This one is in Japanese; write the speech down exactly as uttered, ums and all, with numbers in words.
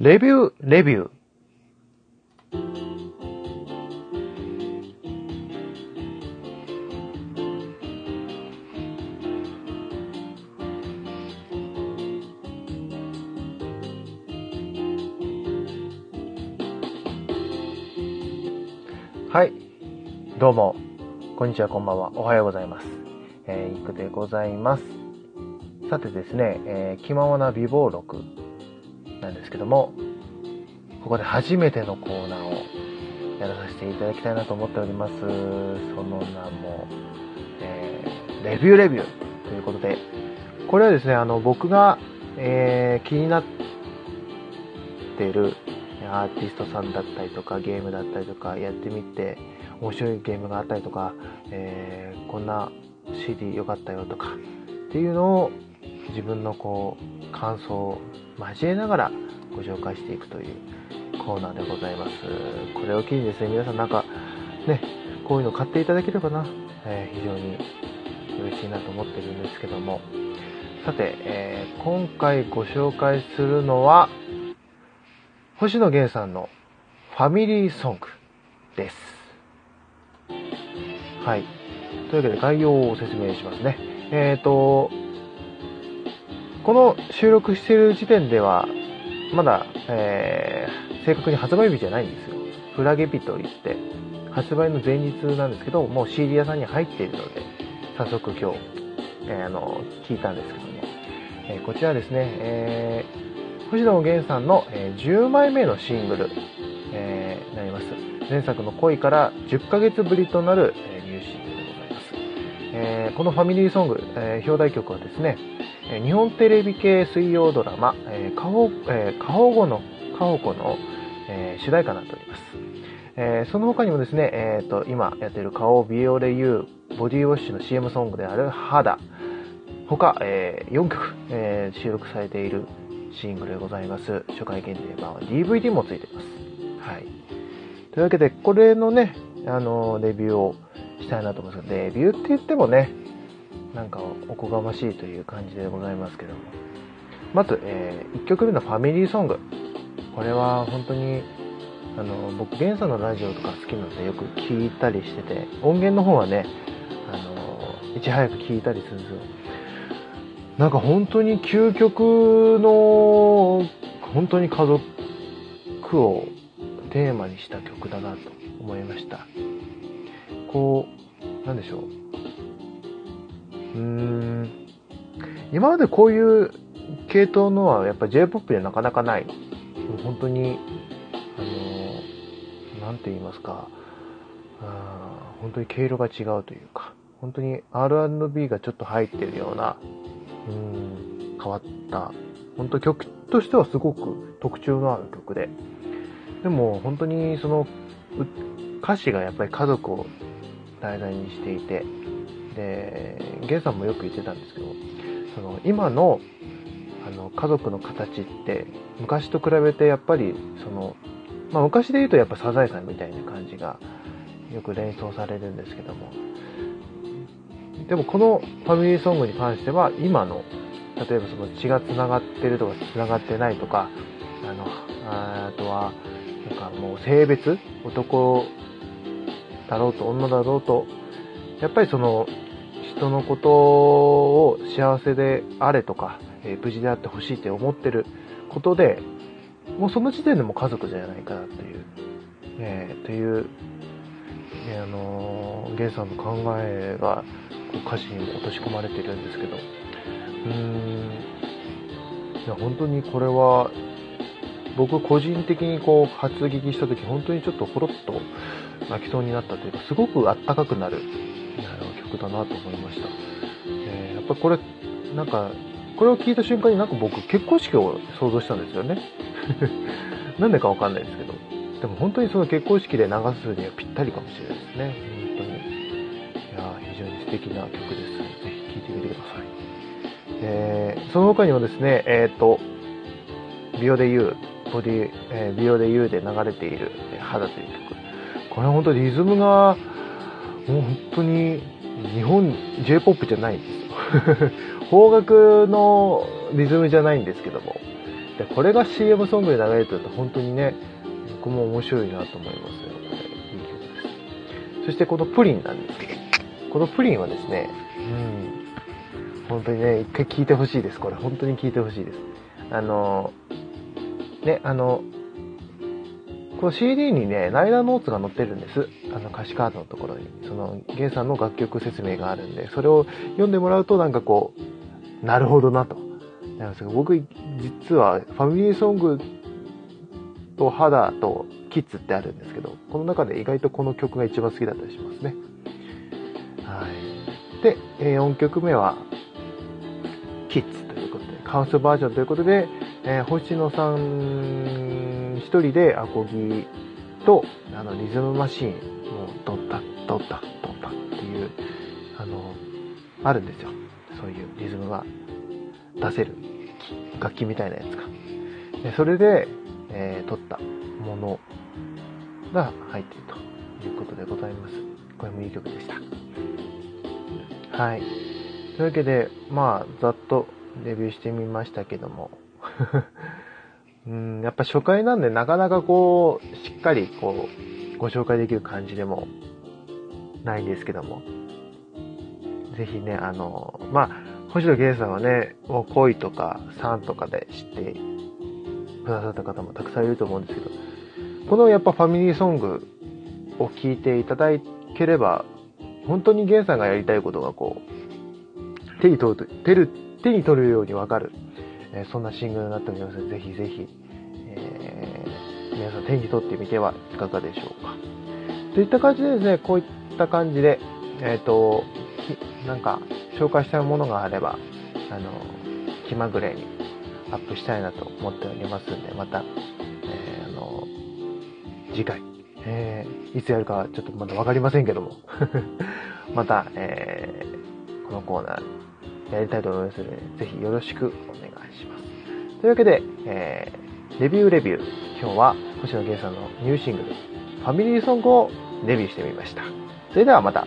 レビュー、レビュー。はい、どうも、こんにちは、こんばんは、おはようございます。えー、いくでございます。さてですね、えー、気ままな美貌録なんですけども、ここで初めてのコーナーをやらさせていただきたいなと思っております。その名も、えー、レビューレビューということで、これはですね、あの、僕が、えー、気になっているアーティストさんだったりとかゲームだったりとかやってみて面白いゲームがあったりとか、えー、こんな シーディー 良かったよとかっていうのを自分のこう感想を交えながらご紹介していくというコーナーでございます。これを機にですね、皆さんなんかね、こういうの買っていただければな、えー、非常に嬉しいなと思ってるんですけども、さて、えー、今回ご紹介するのは星野源さんのファミリーソングです。はい。というわけで概要を説明しますね。えっと、この収録している時点では、まだ、えー、正確に発売日じゃないんですよ。フラゲピと言って、発売の前日なんですけど、もう シーディー 屋さんに入っているので、早速今日、えー、あの、聞いたんですけども、えー、こちらですね、えー星野源さんのじゅうまいめのシングルに、えー、なります。前作の恋からじゅっかげつぶりとなるニューシングルでございます。えー、このファミリーソング、えー、表題曲はですね、日本テレビ系水曜ドラマ、えー、過保、えー、過保護の、過保護の、えー、主題歌になっております。えー、その他にもですね、えーと、今やっている顔ビオレ U ボディウォッシュの シーエム ソングである肌、他、えー、よんきょく、えー、収録されているシングルでございます。初回限定版は ディーブイディー もついています。はい。というわけで、これのね、あの、レビューをしたいなと思うんですけど、レビューって言ってもね、なんかおこがましいという感じでございますけども。まず、えー、いっきょくめのファミリーソング。これは本当に、あの、僕、源さんのラジオとか好きなのでよく聞いたりしてて、音源の方はね、あの、いち早く聞いたりするんですよ。なんか本当に究極の本当に家族をテーマにした曲だなと思いました。こうなんでしょう、うーん今までこういう系統のはやっぱ J-ポップ でなかなかない、本当にあのなんて言いますか、あ本当に毛色が違うというか、本当に アールアンドビー がちょっと入ってるような、うん変わった本当曲としてはすごく特徴のある曲で、でも本当にその歌詞がやっぱり家族を題材にしていて、で源さんもよく言ってたんですけど、その今のあの家族の形って昔と比べてやっぱりその、まあ、昔で言うとやっぱサザエさんみたいな感じがよく連想されるんですけども。でもこのファミリーソングに関しては今の例えばその血がつながってるとかつながってないとか、あのあとはなんかもう性別、男だろうと女だろうと、やっぱりその人のことを幸せであれとか、えー、無事であってほしいって思ってることでもうその時点でも家族じゃないかなという、えー、という、えー、あのゲイさんの考えが歌詞にも落とし込まれてるんですけど、うーんいや本当にこれは僕個人的にこう初聴きした時本当にちょっとほろっと泣きそうになったというか、すごくあったかくなる曲だなと思いました。えー、やっぱこれなんかこれを聴いた瞬間になんか僕結婚式を想像したんですよね。なんでかわかんないですけど、でも本当にその結婚式で流すにはぴったりかもしれないですね。本当に。素敵な曲です。ぜひ聴いてみてください。えー、その他にもですね、えっと、ビオで言う、ボディ、えー、ビオで言うで流れている、えー、肌という曲。これは本当にリズムが、もう本当に、日本、J-ポップ じゃないんですよ。邦楽のリズムじゃないんですけども、でこれが シーエム ソングで流れてると本当にね、僕も面白いなと思いますね。これいい曲です。そしてこのプリンなんですけど、このプリンはですね、うん、本当にね、一回聴いてほしいです。これ本当に聴いてほしいです。あのね、あのこの シーディー にね、ライナーノーツが載ってるんです。あの歌詞カードのところにその源さんの楽曲説明があるんで、それを読んでもらうとなんかこう、なるほどなと。なんですが、僕実はファミリーソングと肌とキッズってあるんですけど、この中で意外とこの曲が一番好きだったりしますね。はい。で、よんきょくめはキッズということで、カウンスバージョンということで、えー、星野さん一人でアコギとあのリズムマシーン、もうドッタッドッタッドッタッっていう、あの、あるんですよ。そういうリズムが出せる楽器みたいなやつか。でそれで、えー、撮ったものが入っているということでございます。これもいい曲でした。はい。というわけで、まあ、ざっとレビューしてみましたけども、うん、やっぱ初回なんでなかなかこう、しっかりこう、ご紹介できる感じでもないんですけども、ぜひね、あの、まあ、星野源さんはね、もう恋とかさんとかで知ってくださった方もたくさんいると思うんですけど、このやっぱファミリーソングを聴いていただければ、本当に源さんがやりたいことがこう、手に取る、手る、手に取るようにわかる、えー、そんなシングルになっておりますので、ぜひぜひ、えー、皆さん手に取ってみてはいかがでしょうか。といった感じでですね、こういった感じで、えっと、なんか、紹介したいものがあれば、あの、気まぐれにアップしたいなと思っておりますんで、また、えー、あの、次回、えー、いつやるかはちょっとまだわかりませんけども、また、えー、このコーナーやりたいと思いますので、ぜひよろしくお願いします。というわけで、えー、レビューレビュー。今日は星野源さんのニューシングル、ファミリーソングをレビューしてみました。それではまた。